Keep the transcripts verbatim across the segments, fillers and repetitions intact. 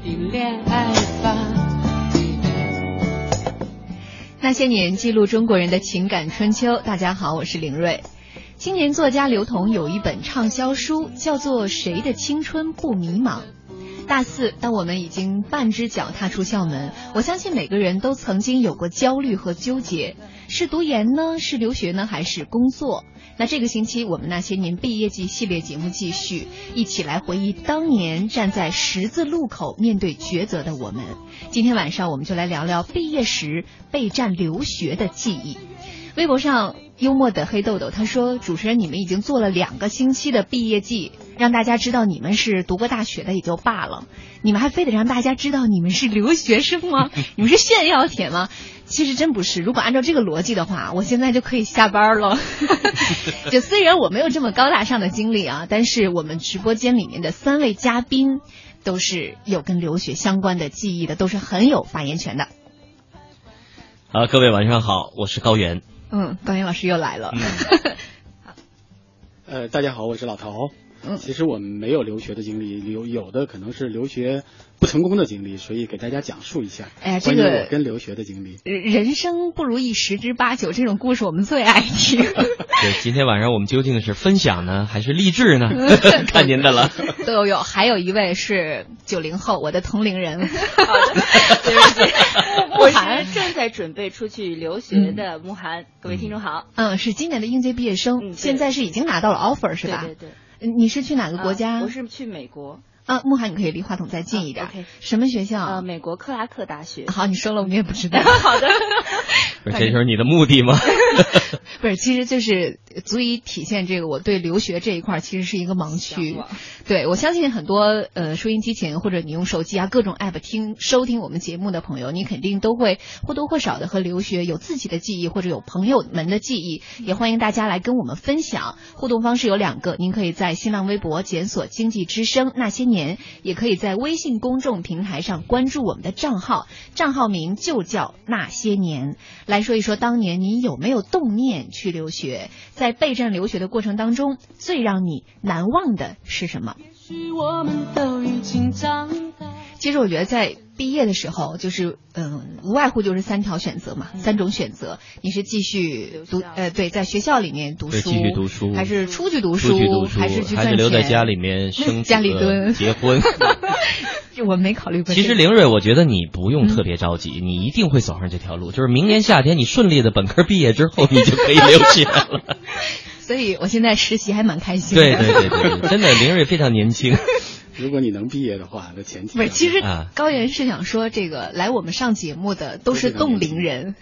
的恋爱吧。那些年，记录中国人的情感春秋。大家好，我是凌睿。青年作家刘同有一本畅销书，叫做《谁的青春不迷茫》。大四，当我们已经半只脚踏出校门，我相信每个人都曾经有过焦虑和纠结，是读研呢，是留学呢，还是工作？那这个星期我们那些年毕业季系列节目继续，一起来回忆当年站在十字路口面对抉择的我们。今天晚上我们就来聊聊毕业时备战留学的记忆。微博上幽默的黑豆豆他说，主持人，你们已经做了两个星期的毕业季，让大家知道你们是读过大学的也就罢了，你们还非得让大家知道你们是留学生吗？你们是炫耀帖吗？其实真不是，如果按照这个逻辑的话，我现在就可以下班了。就虽然我没有这么高大上的经历啊，但是我们直播间里面的三位嘉宾都是有跟留学相关的记忆的，都是很有发言权的。啊，各位晚上好，我是高原。嗯，高原老师又来了。嗯、呃，大家好，我是老陶。嗯，其实我们没有留学的经历，有有的可能是留学不成功的经历，所以给大家讲述一下。哎呀，这个我跟留学的经历，人生不如意十之八九，这种故事我们最爱听。对，今天晚上我们究竟是分享呢，还是励志呢？看您的了。都有，还有一位是九零后，我的同龄人。好的，对不起，我是正在准备出去留学的慕寒。嗯、各位听众好。嗯，是今年的应届毕业生，嗯、现在是已经拿到了 offer 是吧？对对对。你是去哪个国家？啊、我是去美国。啊，慕寒，你可以离话筒再近一点。啊 okay、什么学校？啊，美国克拉克大学。好，你说了我们也不知道。好的。不是，这就是你的目的吗？不是，其实就是足以体现这个我对留学这一块其实是一个盲区。对，我相信很多呃收音机前或者你用手机啊各种 app 听收听我们节目的朋友，你肯定都会或多或少的和留学有自己的记忆，或者有朋友们的记忆，也欢迎大家来跟我们分享。互动方式有两个，您可以在新浪微博检索经济之声那些年，也可以在微信公众平台上关注我们的账号，账号名就叫那些年。来说一说当年你有没有动念去留学，在备战留学的过程当中，最让你难忘的是什么？其实我觉得在毕业的时候，就是嗯，无外乎就是三条选择嘛，嗯、三种选择，你是继续读呃，对，在学校里面读书，继续读书，还是出去读书，出去读书还是去赚钱，还是留在家里面生家里蹲结婚？我没考虑过。其实凌睿，我觉得你不用特别着急，嗯、你一定会走上这条路。就是明年夏天你顺利的本科毕业之后，你就可以留学了。所以我现在实习还蛮开心的。对对对对，真的，凌睿非常年轻。如果你能毕业的话，那前提不是。其实高原是想说，这个来我们上节目的都是冻龄人，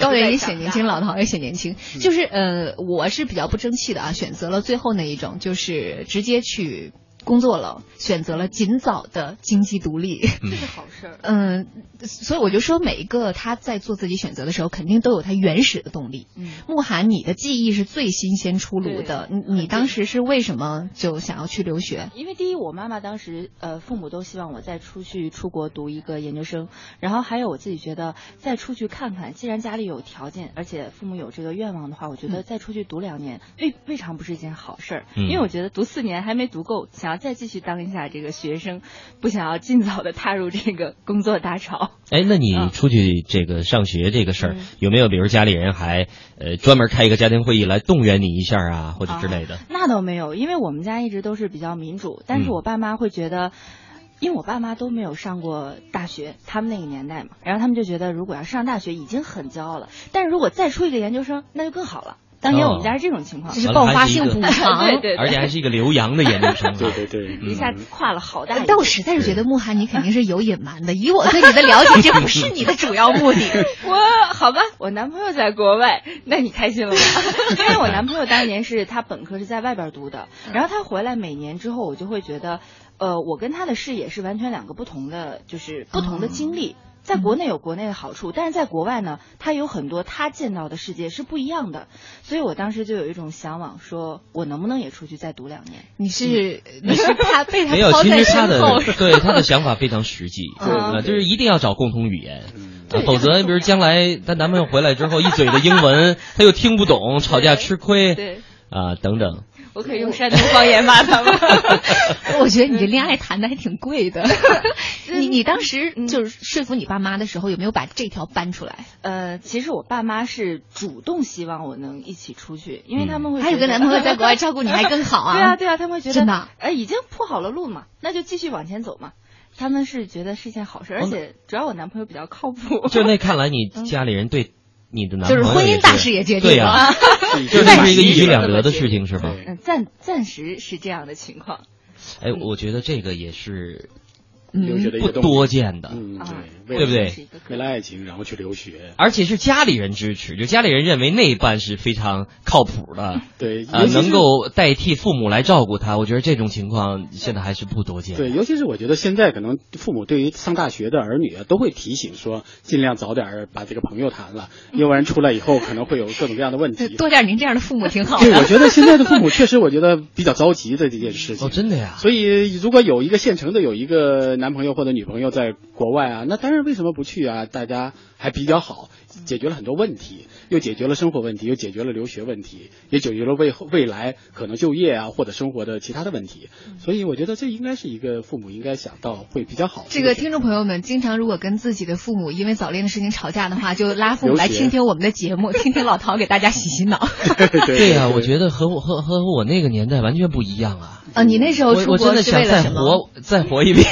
高原也显年轻，老陶也显年轻。就是呃，我是比较不争气的啊，选择了最后那一种，就是直接去工作了，选择了尽早的经济独立，这是好事儿。嗯，所以我就说，每一个他在做自己选择的时候，肯定都有他原始的动力。慕寒，你的记忆是最新鲜出炉的，你你当时是为什么就想要去留学？因为第一，我妈妈当时呃，父母都希望我再出去出国读一个研究生，然后还有我自己觉得再出去看看，既然家里有条件，而且父母有这个愿望的话，我觉得再出去读两年，未未尝不是一件好事儿。因为我觉得读四年还没读够，想。再继续当一下这个学生，不想要尽早的踏入这个工作大潮。哎，那你出去这个上学这个事儿，嗯、有没有比如家里人还呃专门开一个家庭会议来动员你一下啊，或者之类的？啊、那倒没有，因为我们家一直都是比较民主，但是我爸妈会觉得。嗯因为我爸妈都没有上过大学，他们那个年代嘛，然后他们就觉得如果要上大学已经很骄傲了，但是如果再出一个研究生，那就更好了。当年我们家是这种情况，哦、就是爆发性补偿，对对，而且还是一个留洋的研究生，对对对，一下跨了好大一步。但我实在是觉得慕寒你肯定是有隐瞒的，以我对你的了解，这不是你的主要目的。我好吧，我男朋友在国外，那你开心了吗？因为我男朋友当年是他本科是在外边读的，然后他回来每年之后，我就会觉得。呃，我跟他的视野是完全两个不同的，就是不同的经历。嗯、在国内有国内的好处，但是在国外呢，他有很多他见到的世界是不一样的。所以我当时就有一种向往，说我能不能也出去再读两年？你是、嗯、你是怕被他抛在身后？对，他的想法非常实际，嗯、就是一定要找共同语言。嗯否则，比如将来她男朋友回来之后，一嘴的英文，他又听不懂，吵架吃亏，对啊等等。我可以用山东方言骂他们。我觉得你这恋爱谈的还挺贵的。你你当时就是说服你爸妈的时候，有没有把这条搬出来？呃，其实我爸妈是主动希望我能一起出去，因为他们会觉得、嗯、还有个男朋友在国外照顾你还更好啊。对啊对啊，他们会觉得真的，哎、呃，已经铺好了路嘛，那就继续往前走嘛。他们是觉得是件好事，而且主要我男朋友比较靠谱。就那看来你家里人对你的男朋友、嗯、就是婚姻大事也决定了、啊，就是这是一个一举两得的事情是吧？嗯，暂暂时是这样的情况。哎，我觉得这个也是留学的不多见的，嗯，对，对不对？为了爱情，然后去留学，而且是家里人支持，就家里人认为那一半是非常靠谱的，对，啊、呃，能够代替父母来照顾他。我觉得这种情况现在还是不多见。对，尤其是我觉得现在可能父母对于上大学的儿女啊，都会提醒说，尽量早点把这个朋友谈了，要不然出来以后可能会有各种各样的问题。多点您这样的父母挺好的。对，我觉得现在的父母确实，我觉得比较着急的这件事情。哦，真的呀。所以如果有一个现成的有一个男朋友或者女朋友在国外啊，那当然为什么不去啊？大家还比较好，解决了很多问题，又解决了生活问题，又解决了留学问题，也解决了未未来可能就业啊或者生活的其他的问题。所以我觉得这应该是一个父母应该想到会比较好。这个听众朋友们，经常如果跟自己的父母因为早恋的事情吵架的话，就拉父母来听听我们的节目，听听老陶给大家洗洗脑。对呀、啊，我觉得和我和和我那个年代完全不一样啊。啊，你那时候出国是为了什么？我真的想再活再活一遍。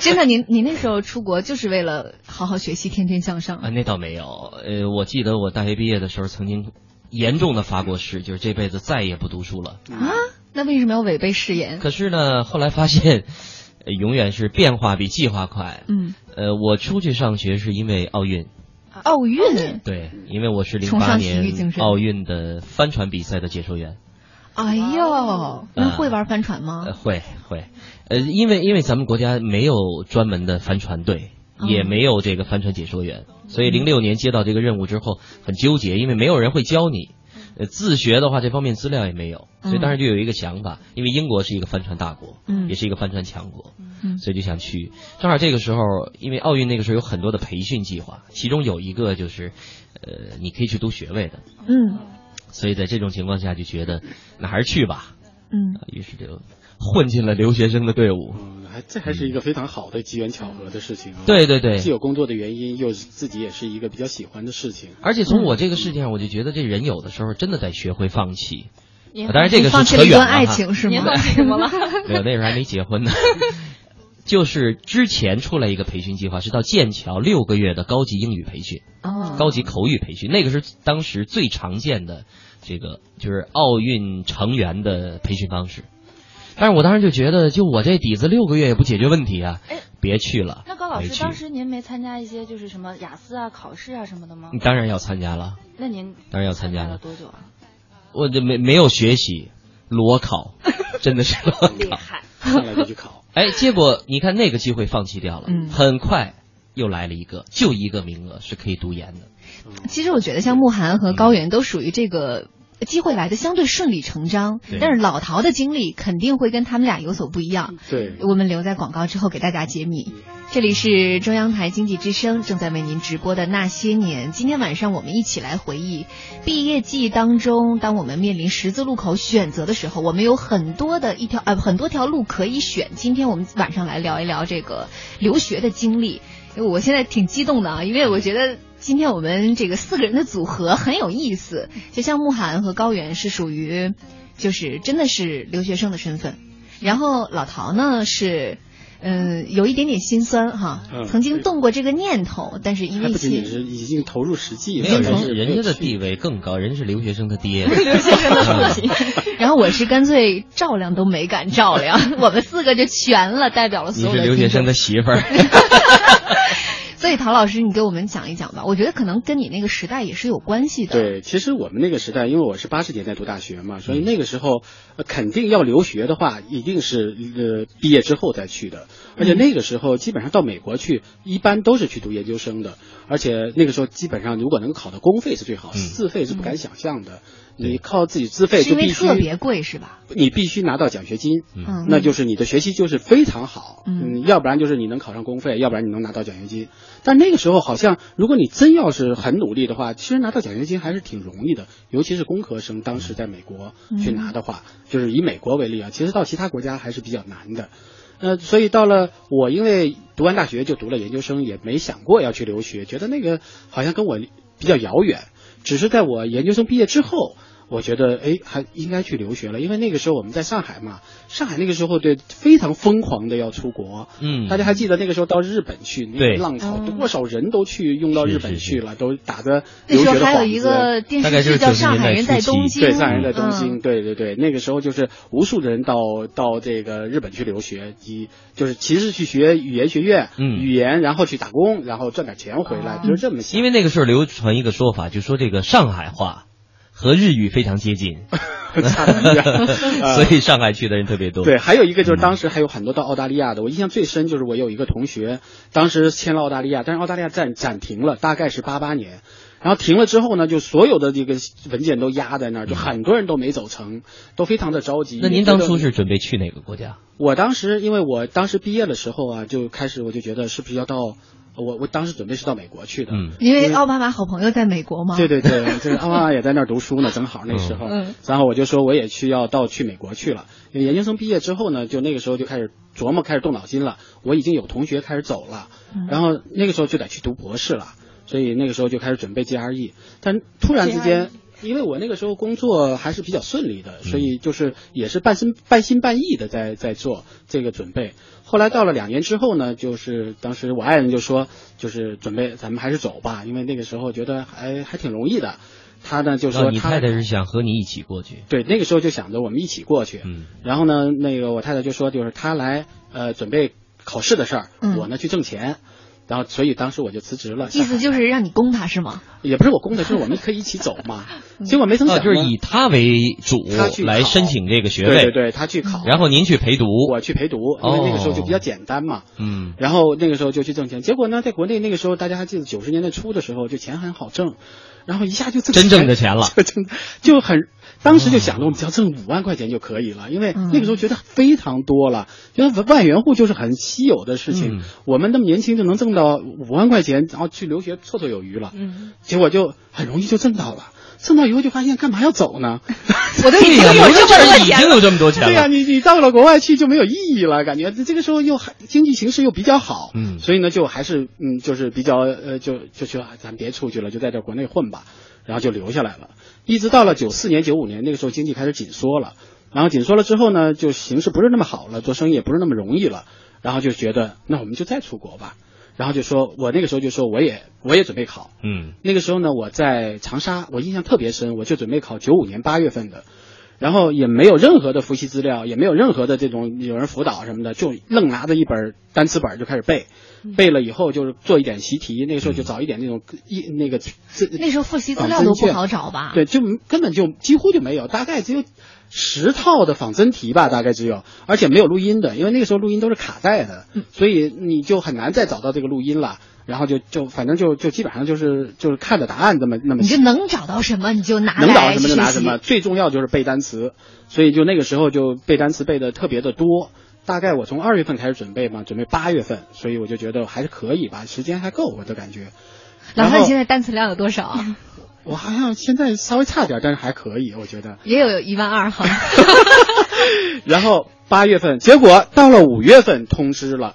真的，您您那时候出国就是为了好好学习，天天向上啊？那倒没有，呃，我记得我大学毕业的时候，曾经严重的发过誓，就是这辈子再也不读书了啊。那为什么要违背誓言？可是呢，后来发现，呃、永远是变化比计划快。嗯，呃，我出去上学是因为奥运。奥运？对，因为我是零八年奥运的帆船比赛的解说员。哎呦，那会玩帆船吗？呃、会会，呃，因为因为咱们国家没有专门的帆船队，也没有这个帆船解说员，所以零六年接到这个任务之后很纠结，因为没有人会教你，呃，自学的话这方面资料也没有，所以当时就有一个想法，因为英国是一个帆船大国，嗯，也是一个帆船强国，嗯，所以就想去。正好这个时候，因为奥运那个时候有很多的培训计划，其中有一个就是，呃，你可以去读学位的，嗯。所以在这种情况下就觉得那还是去吧，嗯，于是就混进了留学生的队伍。嗯，还这还是一个非常好的机缘巧合的事情啊。对对对，既有工作的原因，又自己也是一个比较喜欢的事情。而且从我这个事情上，我就觉得这人有的时候真的得学会放弃。当然这个是扯远了。爱情是吗？您放弃什么了？没有，那时候还没结婚呢。就是之前出来一个培训计划，是到剑桥六个月的高级英语培训，哦，高级口语培训，那个是当时最常见的，这个就是奥运成员的培训方式。但是我当时就觉得，就我这底子六个月也不解决问题啊，别去了。那高老师当时您没参加一些就是什么雅思啊考试啊什么的吗？当然要参加了。那您当然要参加了。多久啊？我就没没有学习，裸考，真的是裸考，厉害，上来就去考。哎，结果你看那个机会放弃掉了，嗯，很快又来了一个，就一个名额是可以读研的。其实我觉得像慕寒和高原都属于这个机会来的相对顺理成章，嗯，但是老陶的经历肯定会跟他们俩有所不一样。对，我们留在广告之后给大家揭秘。这里是中央台经济之声正在为您直播的那些年，今天晚上我们一起来回忆毕业季当中，当我们面临十字路口选择的时候，我们有很多的一条呃很多条路可以选。今天我们晚上来聊一聊这个留学的经历，因为我现在挺激动的啊，因为我觉得今天我们这个四个人的组合很有意思。就像慕寒和高原是属于就是真的是留学生的身份，然后老陶呢是嗯、呃，有一点点心酸哈，嗯，曾经动过这个念头，但是因为不仅仅是已经投入实际，没有人人家的地位更高，人家是留学生的爹，留学生的父亲。然后我是干脆照亮都没敢照亮，我们四个就全了，代表了所有的。你是留学生的媳妇儿。所以陶老师，你给我们讲一讲吧。我觉得可能跟你那个时代也是有关系的。对，其实我们那个时代，因为我是八十年代读大学嘛，所以那个时候，呃、肯定要留学的话，一定是呃毕业之后再去的。而且那个时候基本上到美国去，一般都是去读研究生的。而且那个时候基本上如果能考到公费是最好，嗯，私费是不敢想象的。嗯，你靠自己自费就必须，是因为特别贵是吧？你必须拿到奖学金，嗯，那就是你的学习就是非常好，嗯，要不然就是你能考上公费，要不然你能拿到奖学金。但那个时候好像如果你真要是很努力的话，其实拿到奖学金还是挺容易的，尤其是工科生当时在美国去拿的话，嗯，就是以美国为例啊，其实到其他国家还是比较难的。呃，所以到了我因为读完大学就读了研究生，也没想过要去留学，觉得那个好像跟我比较遥远。只是在我研究生毕业之后，我觉得哎，还应该去留学了，因为那个时候我们在上海嘛，上海那个时候对非常疯狂的要出国，嗯，大家还记得那个时候到日本去，对，浪潮多少人都去用到日本去了，是是是，都打着留学的幌子。那时候还有一个电视剧叫《上海人在东京》，对，《上海人在东京》，嗯，对对对，那个时候就是无数的人到到这个日本去留学，一就是其实去学语言学院，嗯，语言，然后去打工，然后赚点钱回来，嗯，就是这么想。因为那个时候流传一个说法，就说这个上海话和日语非常接近，所以上海去的人特别多。对，还有一个就是当时还有很多到澳大利亚的，我印象最深就是我有一个同学，当时签了澳大利亚，但是澳大利亚暂暂停了，大概是八八年。然后停了之后呢，就所有的这个文件都压在那儿，就很多人都没走成，都非常的着急。那您当初是准备去哪个国家？我当时因为我当时毕业的时候啊，就开始我就觉得是不是要到，我我当时准备是到美国去的，嗯，因为奥巴马好朋友在美国嘛，对对对，就是奥巴马也在那儿读书呢，正好那时候，嗯，然后我就说我也去要到去美国去了，因为研究生毕业之后呢，就那个时候就开始琢磨，开始动脑筋了，我已经有同学开始走了，然后那个时候就得去读博士了，所以那个时候就开始准备 G R E， 但突然之间，因为我那个时候工作还是比较顺利的，所以就是也是半心半心半意的在在做这个准备。后来到了两年之后呢，就是当时我爱人就说，就是准备咱们还是走吧，因为那个时候觉得还还挺容易的。他呢就说他，哦，你太太是想和你一起过去？对，那个时候就想着我们一起过去。嗯。然后呢，那个我太太就说，就是他来呃准备考试的事儿，我呢去挣钱。嗯，然后所以当时我就辞职了，意思就是让你供他是吗？也不是我供他，就是我们可以一起走嘛。结果没曾想，啊，就是以他为主来申请这个学位，对对对，他去考，然后您去陪读，我去陪读，因为那个时候就比较简单嘛，嗯，哦，然后那个时候就去挣钱。结果呢，在国内那个时候大家还记得九十年代初的时候，就钱很好挣，然后一下就挣真正的钱了，就很，当时就想着我们只要挣五万块钱就可以了，因为那个时候觉得非常多了，因为万元户就是很稀有的事情，嗯，我们那么年轻就能挣到五万块钱，然后去留学绰绰有余了，嗯，结果就很容易就挣到了。挣到以后就发现干嘛要走呢？我都已经有这么多钱了，已经有这么多钱了。对呀，啊，你你到了国外去就没有意义了，感觉这个时候又经济形势又比较好，嗯，所以呢就还是嗯就是比较呃就就去咱别出去了，就在这国内混吧，然后就留下来了。一直到了九四年九五年那个时候经济开始紧缩了，然后紧缩了之后呢，就形势不是那么好了，做生意也不是那么容易了，然后就觉得那我们就再出国吧。然后就说，我那个时候就说，我也我也准备考，嗯，那个时候呢，我在长沙，我印象特别深，我就准备考九五年八月份的，然后也没有任何的复习资料，也没有任何的这种有人辅导什么的，就愣拿着一本单词本就开始背，背了以后就是做一点习题，那个时候就找一点那种一那个，那时候复习资料都不好找吧？对，就根本就几乎就没有，大概只有十套的仿真题吧，大概只有，而且没有录音的，因为那个时候录音都是卡带的，所以你就很难再找到这个录音了。然后就就反正就就基本上就是就是看着答案这么那么，你就能找到什么你就拿来，能找什么就拿什么，最重要就是背单词，所以就那个时候就背单词背的特别的多。大概我从二月份开始准备嘛，准备八月份，所以我就觉得还是可以吧，时间还够我的感觉。老潘，你现在单词量有多少？我好像现在稍微差点，但是还可以，我觉得也有一万二哈。然后八月份，结果到了五月份通知了，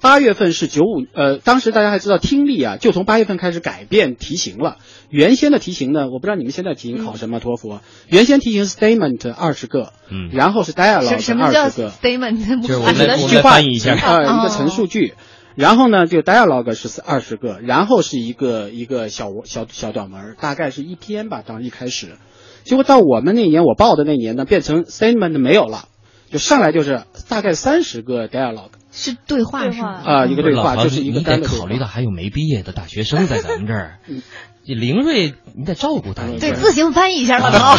八月份是九五呃，当时大家还知道听力啊，就从八月份开始改变题型了。原先的题型呢，我不知道你们现在题型考什么托福，原先题型 statement 二十个，嗯，然后是 dialogue 二十个。什么叫 statement？ 就是我们我们翻译一下，呃，一个陈述句。然后呢，就 dialogue 是二十个，然后是一个一个小小小短文，大概是一篇吧，当一开始。结果到我们那年，我报的那年呢，变成 statement 没有了，就上来就是大概三十个 dialogue。是对话是吗？啊，一个对话就是一个单的。你得考虑到还有没毕业的大学生在咱们这儿。你凌睿，你得照顾他。对，自行翻译一下吧，好。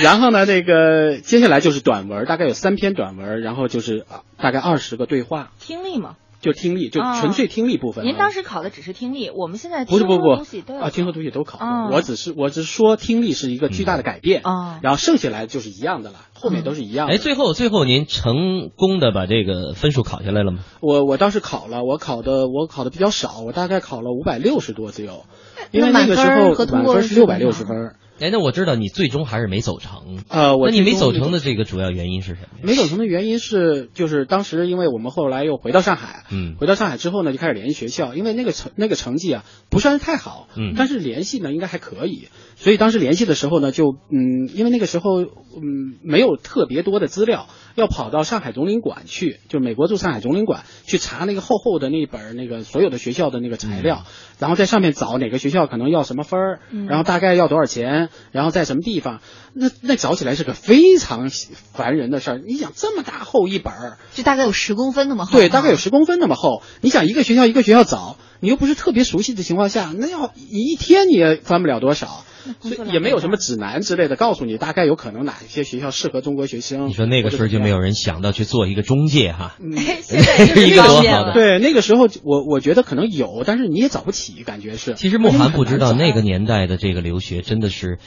然后呢，这个接下来就是短文，大概有三篇短文，然后就是大概二十个对话。听力嘛。就听力，就纯粹听力部分。您当时考的只是听力，我们现在听和读写都有啊，听和读写都考。我只是我只说听力是一个巨大的改变，然后剩下来就是一样的了，后面都是一样的。哎，最后最后您成功的把这个分数考下来了吗？我我当时考了，我考的我考的比较少，我大概考了五百六十多左右，因为那个时候满分是六百六十分。哎，那我知道你最终还是没走成。呃，我那你没走成的这个主要原因是什么？没走成的原因是，就是当时因为我们后来又回到上海，嗯，回到上海之后呢，就开始联系学校，因为那个成那个成绩啊不算是太好，嗯，但是联系呢应该还可以，所以当时联系的时候呢，就嗯，因为那个时候嗯没有特别多的资料，要跑到上海总领馆去，就美国驻上海总领馆去查那个厚厚的那本那个所有的学校的那个材料，嗯、然后在上面找哪个学校可能要什么分儿，嗯、然后大概要多少钱。然后在什么地方，那那找起来是个非常烦人的事儿。你想这么大厚一本儿，就大概有十公分那么厚，对，大概有十公分那么厚。你想一个学校一个学校找，你又不是特别熟悉的情况下，那要一天你也翻不了多少。所以也没有什么指南之类的告诉你大概有可能哪些学校适合中国学生。你说那个时候就没有人想到去做一个中介哈，嗯、现在是一个多好的。对，那个时候我我觉得可能有，但是你也找不起，感觉是。其实慕寒不知道那个年代的这个留学真的是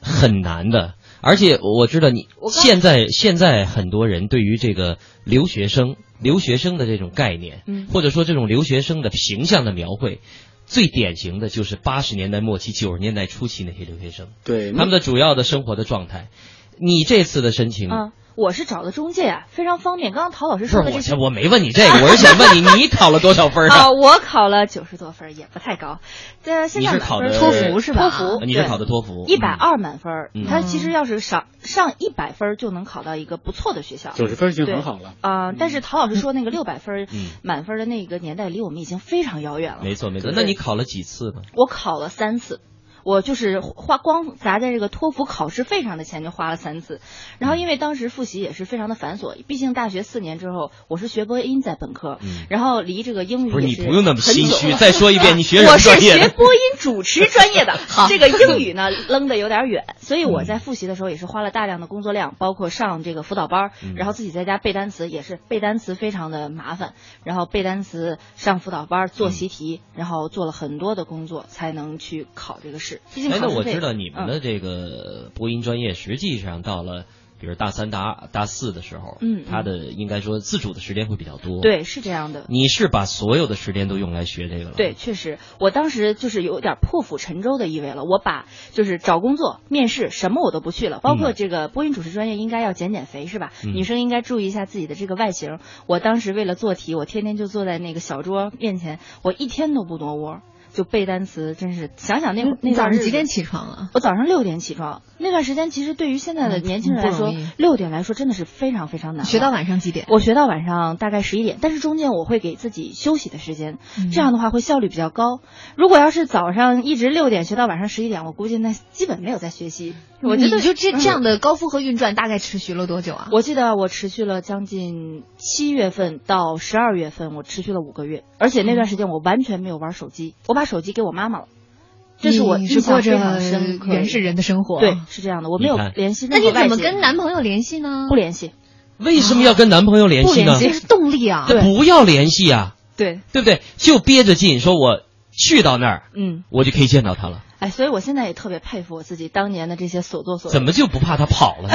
很难的，而且我知道你现在现在很多人对于这个留学生留学生的这种概念，嗯、或者说这种留学生的形象的描绘。最典型的就是八十年代末期、九十年代初期那些留学生，对他们的主要的生活的状态。你这次的申请，啊、我是找的中介，啊，非常方便。刚刚陶老师说的这些，我没问你这个，我是想问你，你考了多少分啊？啊我考了九十多分，也不太高。但现在考的托福是吧？托福，你是考的托福，一百二满分。嗯、他其实要是上上一百分就能考到一个不错的学校，九十分已经很好了啊。呃嗯、但是陶老师说那个六百分、嗯、满分的那个年代，离我们已经非常遥远了。没错，没错。那你考了几次呢？我考了三次。我就是花光砸在这个托福考试费上的钱就花了三次，然后因为当时复习也是非常的繁琐，毕竟大学四年之后我是学播音在本科，嗯、然后离这个英语也是不是你不用那么心虚，再说一遍你学什么专业的？我是学播音主持专业的，这个英语呢扔得有点远，所以我在复习的时候也是花了大量的工作量，包括上这个辅导班，嗯、然后自己在家背单词，也是背单词非常的麻烦，然后背单词上辅导班做习题，嗯、然后做了很多的工作才能去考这个试。哎，那我知道你们的这个播音专业实际上到了比如大三大大四的时候，嗯，他的应该说自主的时间会比较多。对，是这样的。你是把所有的时间都用来学这个了？对，确实我当时就是有点破釜沉舟的意味了，我把就是找工作面试什么我都不去了，包括这个播音主持专业应该要减减肥是吧，嗯、女生应该注意一下自己的这个外形，我当时为了做题我天天就坐在那个小桌面前，我一天都不挪窝就背单词，真是想想那那早上几点起床啊？我早上六点起床。那段时间其实对于现在的年轻人来说，六点来说真的是非常非常难。学到晚上几点？我学到晚上大概十一点，但是中间我会给自己休息的时间，这样的话会效率比较高。如果要是早上一直六点学到晚上十一点，我估计那基本没有在学习。我觉得你就这这样的高负荷运转大概持续了多久啊？我记得我持续了将近七月份到十二月份，我持续了五个月，而且那段时间我完全没有玩手机，我把。把手机给我妈妈了，这是我印象非常深刻。原始人的生活，对，是这样的，我没有联系。那你怎么跟男朋友联系呢？不联系。为什么要跟男朋友联系呢？不联系是动力啊！对，不要联系啊！对，对不对？就憋着劲，说我去到那儿，嗯，我就可以见到他了。哎，所以我现在也特别佩服我自己当年的这些所作所为。怎么就不怕他跑了呢？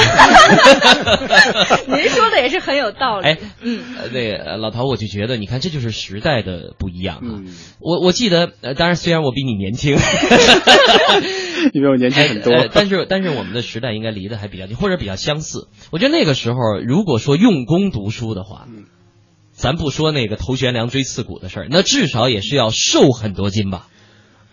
您说的也是很有道理。哎，嗯，那个老陶，我就觉得你看，这就是时代的不一样啊。嗯、我我记得，呃，当然虽然我比你年轻，你比我年轻很多，哎呃、但是但是我们的时代应该离得还比较近，或者比较相似。我觉得那个时候，如果说用功读书的话，嗯、咱不说那个头悬梁锥刺股的事儿，那至少也是要受很多斤吧。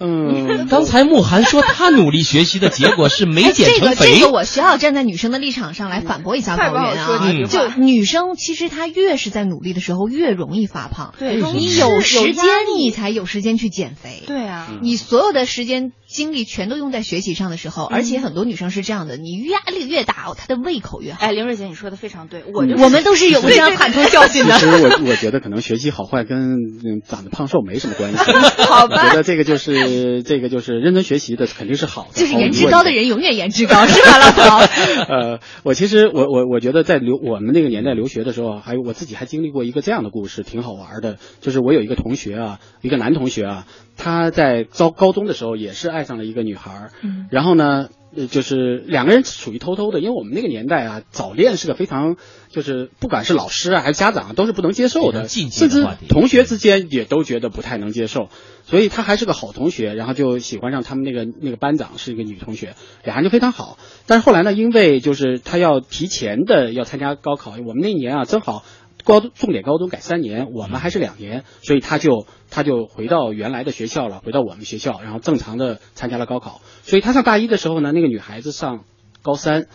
嗯，刚才慕寒说他努力学习的结果是没减成肥。这个这个，我需要站在女生的立场上来反驳一下高原啊！嗯、就女生其实她越是在努力的时候，越容易发胖。对，你有时间你才有时间去减肥。对啊，你所有的时间精力全都用在学习上的时候，而且很多女生是这样的，你压力越大哦，她的胃口越好。哎，林瑞姐你说的非常对，我就是、嗯、我们都是有这样喊出教训的。其实我我觉得可能学习好坏跟长得胖瘦没什么关系。好吧，我觉得这个就是这个就是认真学习的肯定是好的，就是颜值高的人永远颜值高，是吧老曹？呃，我其实我我我觉得在留我们那个年代留学的时候，还有我自己还经历过一个这样的故事，挺好玩的。就是我有一个同学啊，一个男同学啊，他在高高中的时候也是爱上了一个女孩，嗯，然后呢。就是两个人属于偷偷的，因为我们那个年代啊，早恋是个非常就是不管是老师啊还是家长啊都是不能接受的，甚至同学之间也都觉得不太能接受，所以他还是个好同学，然后就喜欢上他们那个那个班长是一个女同学，俩人就非常好。但是后来呢，因为就是他要提前的要参加高考，我们那年啊正好高重点高中改三年，我们还是两年，所以他就他就回到原来的学校了，回到我们学校，然后正常的参加了高考。所以他上大一的时候呢，那个女孩子上高三，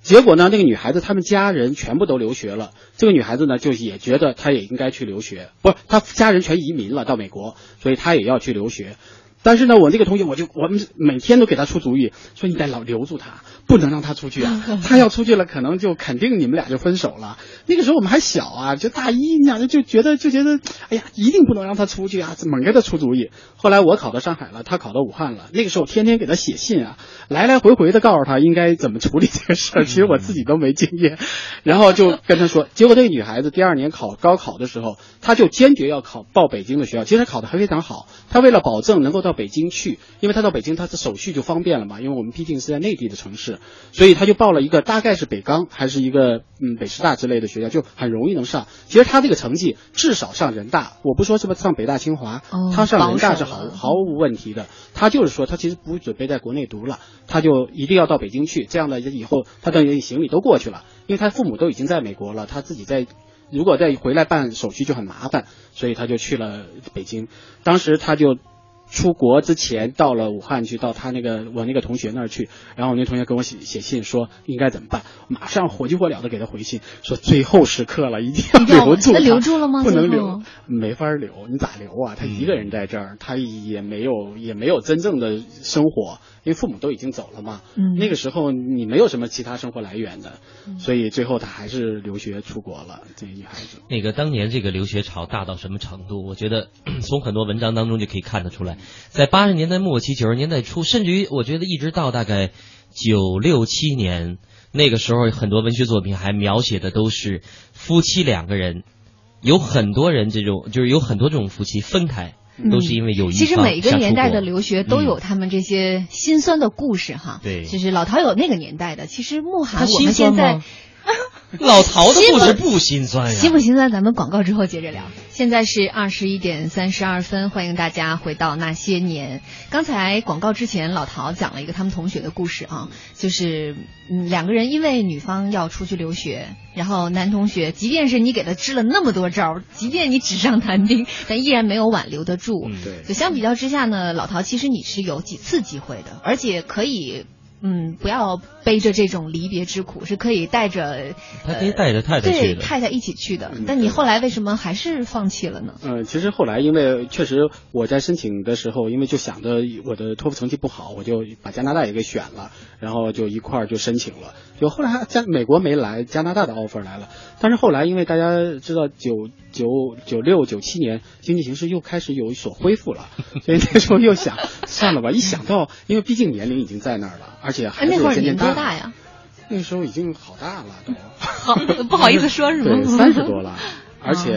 结果呢，那个女孩子他们家人全部都留学了，这个女孩子呢就也觉得她也应该去留学，不是，她家人全移民了到美国，所以她也要去留学。但是呢，我这个同学，我就我们每天都给他出主意，说你得老留住他，不能让他出去啊！他要出去了，可能就肯定你们俩就分手了。那个时候我们还小啊，就大一，你想就觉得就觉得，哎呀，一定不能让他出去啊！猛给他出主意。后来我考到上海了，他考到武汉了。那个时候天天给他写信啊，来来回回的告诉他应该怎么处理这个事儿。其实我自己都没经验，然后就跟他说。结果这个女孩子第二年考高考的时候，她就坚决要考报北京的学校。其实考得还非常好，她为了保证能够到北京去，因为他到北京他的手续就方便了嘛，因为我们毕竟是在内地的城市，所以他就报了一个大概是北钢还是一个嗯北师大之类的学校，就很容易能上。其实他这个成绩至少上人大，我不说是不是上北大清华，哦，他上人大是毫毫无问题的。他就是说他其实不准备在国内读了，他就一定要到北京去，这样的以后他的行李都过去了，因为他父母都已经在美国了，他自己在如果再回来办手续就很麻烦，所以他就去了北京。当时他就出国之前到了武汉去，到他那个我那个同学那儿去，然后我那同学给我写写信说应该怎么办，马上火急火燎的给他回信说最后时刻了，一定要留住他。留住了吗？不能留，没法留，你咋留啊？他一个人在这儿，他也没有也没有真正的生活，因为父母都已经走了嘛。嗯，那个时候你没有什么其他生活来源的，所以最后他还是留学出国了。这个女孩子，那个当年这个留学潮大到什么程度？我觉得从很多文章当中就可以看得出来。在八十年代末期九十年代初，甚至于我觉得一直到大概九六七年，那个时候很多文学作品还描写的都是夫妻两个人，有很多人这种就是有很多这种夫妻分开都是因为有一方想出国。嗯，其实每一个年代的留学都有他们这些心酸的故事哈。对，嗯，就是老陶有那个年代的，其实慕寒我们现在。老陶的故事不心酸呀，心不心酸？咱们广告之后接着聊。现在是二十一点三十二分，欢迎大家回到那些年。刚才广告之前，老陶讲了一个他们同学的故事啊，就是嗯两个人因为女方要出去留学，然后男同学即便是你给他支了那么多招，即便你纸上谈兵，但依然没有挽留得住。嗯，对。就相比较之下呢，老陶其实你是有几次机会的，而且可以。嗯，不要背着这种离别之苦，是可以带着，他可以带着太太去的，对，太太一起去的。但你后来为什么还是放弃了呢？嗯，其实后来因为确实我在申请的时候，因为就想着我的托福成绩不好，我就把加拿大也给选了，然后就一块儿就申请了。就后来加美国没来，加拿大的 offer 来了，但是后来因为大家知道九九九六九七年经济形势又开始有所恢复了，所以那时候又想算了吧。一想到，因为毕竟年龄已经在那儿了。而且还是有渐渐大。那会儿你多大呀？那时候已经好大了，都。好，不好意思说是吗？对，三十多了，而且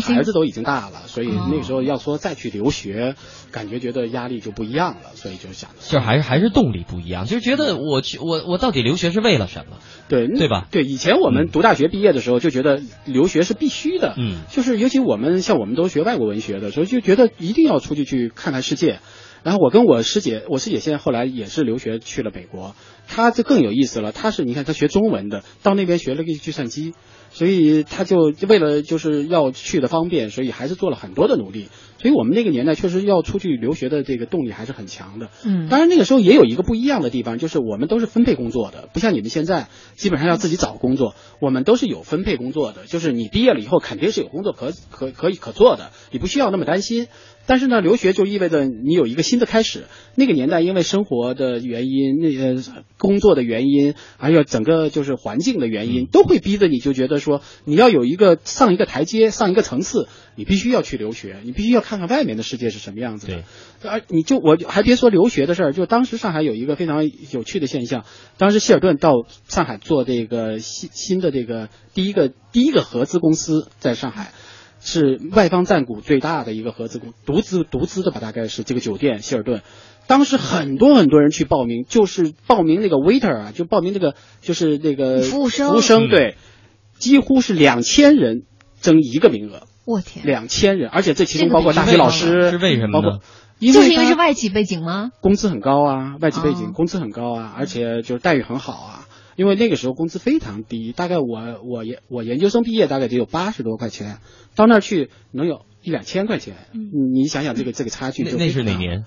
孩子都已经大了，所以那时候要说再去留学，感觉觉得压力就不一样了，所以就想。就还是还是动力不一样，就是觉得我去我我到底留学是为了什么？对对吧？对，以前我们读大学毕业的时候就觉得留学是必须的，嗯，就是尤其我们像我们都学外国文学的时候，就觉得一定要出去去看看世界。然后我跟我师姐，我师姐现在后来也是留学去了美国，他就更有意思了，他是你看他学中文的，到那边学了个计算机，所以他就为了就是要去的方便，所以还是做了很多的努力。所以我们那个年代确实要出去留学的这个动力还是很强的。嗯，当然那个时候也有一个不一样的地方，就是我们都是分配工作的，不像你们现在基本上要自己找工作。我们都是有分配工作的，就是你毕业了以后肯定是有工作可可可以可做的，你不需要那么担心。但是呢，留学就意味着你有一个新的开始。那个年代因为生活的原因，那呃工作的原因，还有整个就是环境的原因，都会逼着你就觉得说你要有一个上一个台阶，上一个层次。你必须要去留学，你必须要看看外面的世界是什么样子的。对，而你就我还别说留学的事儿，就当时上海有一个非常有趣的现象，当时希尔顿到上海做这个新新的这个第一个第一个合资公司，在上海是外方占股最大的一个合资公独资独资的吧，大概是这个酒店希尔顿。当时很多很多人去报名，就是报名那个 waiter 啊，就报名那个就是那个服务生，服务生对，几乎是两千人争一个名额。我天，两千人，而且这其中包括大学老师，是为什么呢？包括因为就是因为是外企背景吗？工资很高啊，外企背景工资很高啊，而且就是待遇很好啊。因为那个时候工资非常低，大概我我研我研究生毕业大概只有八十多块钱，到那儿去能有一两千块钱，嗯、你想想这个这个差距就。那那是哪年？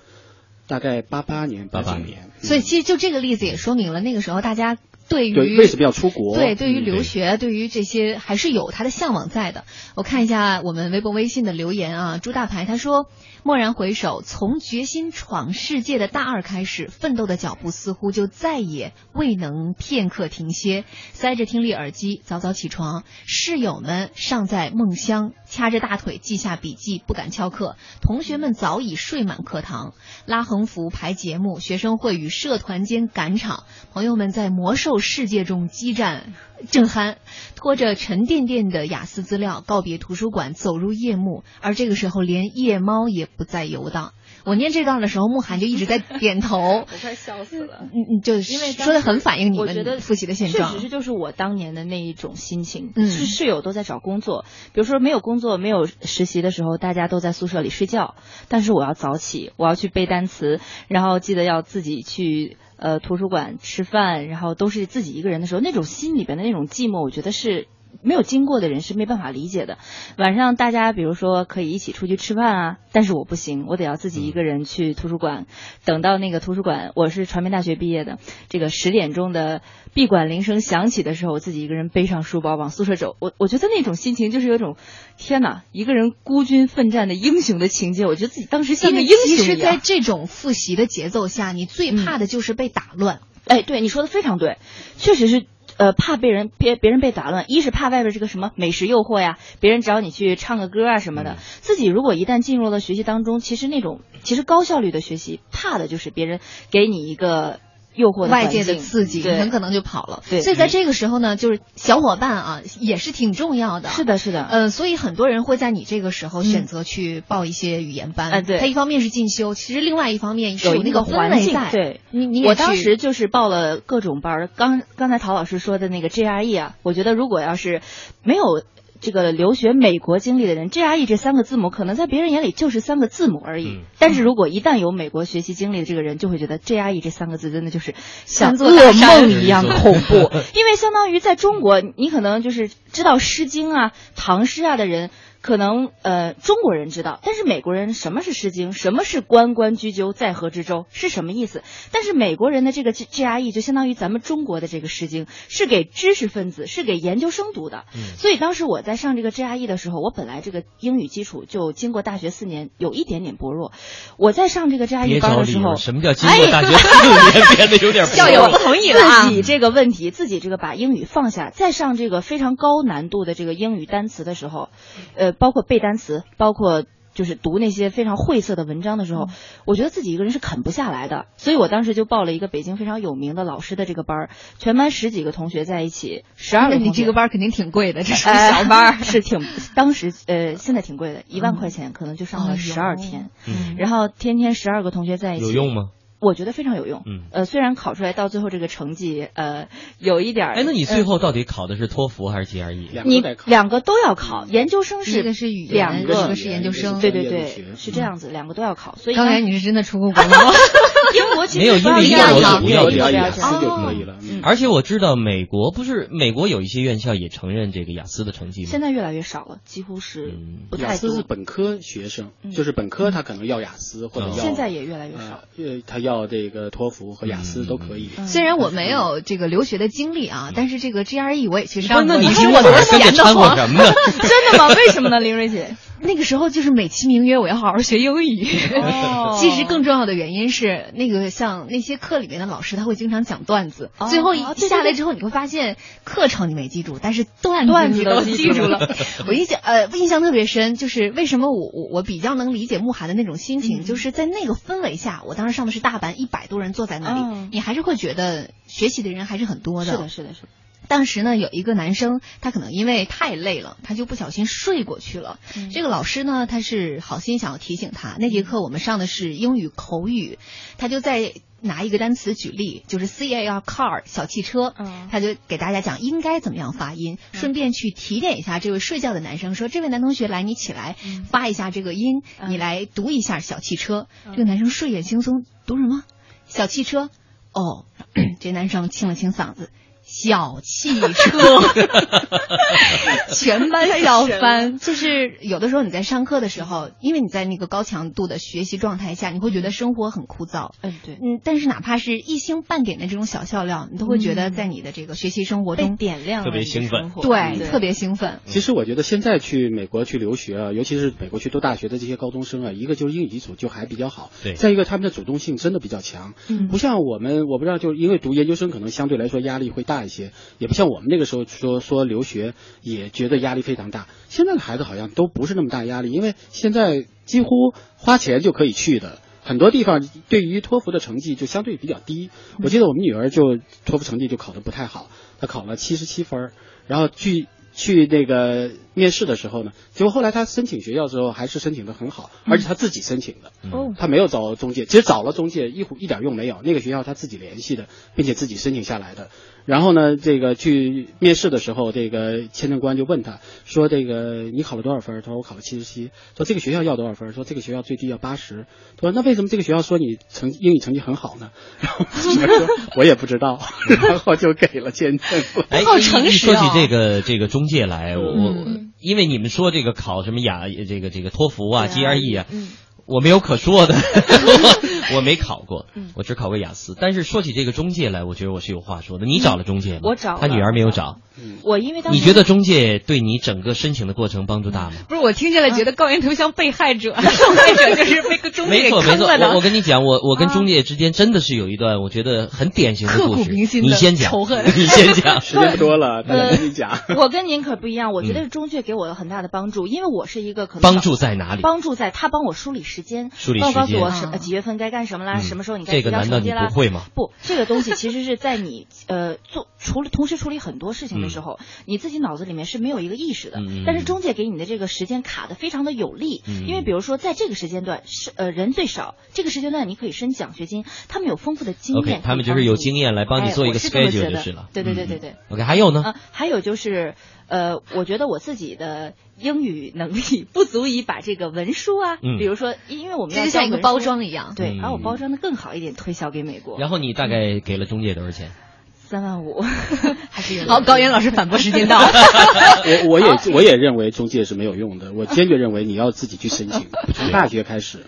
大概八八年，八九年。嗯、所以其实就这个例子也说明了那个时候大家。对于对为什么要出国？对，对于留学，嗯、对, 对于这些还是有他的向往在的。我看一下我们微博、微信的留言啊，朱大牌他说：“蓦然回首，从决心闯世界的大二开始，奋斗的脚步似乎就再也未能片刻停歇。塞着听力耳机，早早起床，室友们尚在梦乡，掐着大腿记下笔记，不敢翘课。同学们早已睡满课堂，拉横幅、排节目，学生会与社团间赶场，朋友们在魔兽。”世界中激战正酣，拖着沉甸甸的雅思资料告别图书馆，走入夜幕。而这个时候，连夜猫也不再游荡。我念这段的时候，慕寒就一直在点头，我快笑死了。嗯嗯，就是因为说的很反映你们复习的现状，确实是就是我当年的那一种心情。嗯，是室友都在找工作，比如说没有工作、没有实习的时候，大家都在宿舍里睡觉，但是我要早起，我要去背单词，然后记得要自己去呃图书馆吃饭，然后都是自己一个人的时候，那种心里边的那种寂寞，我觉得是。没有经过的人是没办法理解的。晚上大家比如说可以一起出去吃饭啊，但是我不行，我得要自己一个人去图书馆，等到那个图书馆，我是传媒大学毕业的，这个十点钟的闭馆铃声响起的时候，我自己一个人背上书包往宿舍走。我我觉得那种心情就是有种天哪，一个人孤军奋战的英雄的情节，我觉得自己当时像个英雄一样。其实在这种复习的节奏下，你最怕的就是被打乱。嗯、哎，对，你说的非常对，确实是呃，怕被人别别人被打乱，一是怕外边这个什么美食诱惑呀，别人找你去唱个歌啊什么的。自己如果一旦进入了学习当中，其实那种其实高效率的学习，怕的就是别人给你一个诱惑的外界的刺激，很可能就跑了。对，所以在这个时候呢，就是小伙伴啊，也是挺重要的。是的，是的。嗯，所以很多人会在你这个时候选择去报一些语言班。嗯，对。他一方面是进修，其实另外一方面是有那个氛围在。对，你你我当时就是报了各种班。刚刚才陶老师说的那个 G R E 啊，我觉得如果要是没有这个留学美国经历的人 ，G R E 这三个字母可能在别人眼里就是三个字母而已。嗯、但是如果一旦有美国学习经历的这个人，就会觉得 G R E 这三个字真的就是像噩梦一样恐怖。因为相当于在中国，你可能就是知道《诗经》啊、唐诗啊的人。可能呃中国人知道，但是美国人什么是诗经，什么是关关雎鸠在河之洲是什么意思，但是美国人的这个 G R E 就相当于咱们中国的这个诗经，是给知识分子，是给研究生读的。嗯、所以当时我在上这个 G R E 的时候，我本来这个英语基础就经过大学四年有一点点薄弱，我在上这个 G R E 班的时候，什么叫经过大学四年变得有点薄弱？校友不同意了啊！自己这个问题，自己这个把英语放下，再上这个非常高难度的这个英语单词的时候，呃。包括背单词，包括就是读那些非常晦涩的文章的时候，嗯、我觉得自己一个人是啃不下来的，所以我当时就报了一个北京非常有名的老师的这个班，全班十几个同学在一起，十二个同学。那你这个班肯定挺贵的，这是小班，呃、是挺当时呃现在挺贵的，一万块钱可能就上了十二天，嗯、然后天天十二个同学在一起，有用吗？我觉得非常有用。嗯，呃，虽然考出来到最后这个成绩，呃，有一点。哎，那你最后到底考的是托福还是 G R E？ 你两个都要考，研究生是一个是语言，一个是研究生。对对对，是这样子，两个都要考。所以刚才你是真的出过国吗？因为我其实没有，因为一我是不要 G R E 就可以了。而且我知道美国不是美国有一些院校也承认这个雅思的成绩吗？现在越来越少了，几乎是不太多。雅思是本科学生，就是本科他可能要雅思或者要。现在也越来越少。呃，他要。要这个托福和雅思都可以、嗯、虽然我没有这个留学的经历啊、嗯、但是这个 G R E 我也去上过。那你听我哪跟你掺和什么呢？真的吗？为什么呢？林瑞姐那个时候就是美其名曰我要好好学英语、哦、其实更重要的原因是那个像那些课里面的老师他会经常讲段子、哦、最后一下来之后你会发现课程你没记住但是段子都记住了。我印象呃印象特别深，就是为什么我我我比较能理解慕寒的那种心情、嗯、就是在那个氛围下，我当时上的是大班，一百多人坐在那里、哦、你还是会觉得学习的人还是很多的。是的是的是的。当时呢有一个男生，他可能因为太累了他就不小心睡过去了、嗯、这个老师呢他是好心想要提醒他，那节课我们上的是英语口语，他就在拿一个单词举例，就是 car car 小汽车、嗯、他就给大家讲应该怎么样发音、嗯、顺便去提点一下这位睡觉的男生，说这位男同学来你起来、嗯、发一下这个音、嗯、你来读一下小汽车、嗯、这个男生睡眼惺忪读什么小汽车哦，这男生清了清嗓子小汽车全班笑翻。就是有的时候你在上课的时候，因为你在那个高强度的学习状态下，你会觉得生活很枯燥，嗯对嗯，但是哪怕是一星半点的这种小笑料，你都会觉得在你的这个学习生活中、嗯、被点亮了，特别兴奋。 对, 对特别兴奋。其实我觉得现在去美国去留学啊，尤其是美国去读大学的这些高中生啊，一个就是英语基础就还比较好，对，再一个他们的主动性真的比较强、嗯、不像我们，我不知道，就是因为读研究生可能相对来说压力会大一些，也不像我们那个时候说说留学也觉得压力非常大。现在的孩子好像都不是那么大压力，因为现在几乎花钱就可以去的很多地方，对于托福的成绩就相对比较低。我记得我们女儿就托福成绩就考得不太好，她考了七十七分，然后去去那个面试的时候呢，结果后来她申请学校之后还是申请得很好，而且她自己申请的，她没有找中介，其实找了中介一一点用没有，那个学校她自己联系的，并且自己申请下来的。然后呢，这个去面试的时候，这个签证官就问他说：“这个你考了多少分？”他说：“我考了七十七。”说：“这个学校要多少分？”说：“这个学校最低要八十。”他说：“那为什么这个学校说你成英语成绩很好呢？”然后我说：“我也不知道。”然后就给了签证。哎，好诚实啊！说起这个这个中介来，我我、嗯、因为你们说这个考什么雅这个这个托福啊、G R E 啊。嗯，我没有可说的我, 我没考过，我只考过雅思。但是说起这个中介来，我觉得我是有话说的。你找了中介吗？我找了，他女儿没有找。我因为当时你觉得中介对你整个申请的过程帮助大吗？不是，我听下来觉得高岩头像被害者，受害者就是被个中介给坑了的。没错没错，我我跟你讲，我我跟中介之间真的是有一段我觉得很典型的故事，刻骨铭心的仇恨。你先讲，你先讲，时间不多了，大家跟你讲。我跟您可不一样，我觉得中介给我有很大的帮助，因为我是一个可能帮助在哪里？帮助在他帮我梳理时间。时间，告告诉我什、啊、几月份该干什么啦，嗯、什么时候你该提交成绩啦？这个难道你不会吗？不，这个东西其实是在你呃做处理同时处理很多事情的时候，嗯、你自己脑子里面是没有一个意识的。嗯、但是中介给你的这个时间卡的非常的有力，嗯、因为比如说在这个时间段是呃人最少，这个时间段你可以申奖学金，他们有丰富的经验。Okay, 他们就是有经验来帮你做一个 schedule、哎、就是了。对对对对对。嗯、OK， 还有呢？啊、呃，还有就是呃，我觉得我自己的英语能力不足以把这个文书啊，嗯、比如说，因为我们要像一个包装一样，对，然后、嗯啊、我包装的更好一点，推销给美国。然后你大概给了中介多少钱？三万五，还是有好。高岩老师反驳时间到了。我我也我也认为中介是没有用的，我坚决认为你要自己去申请，从大学开始。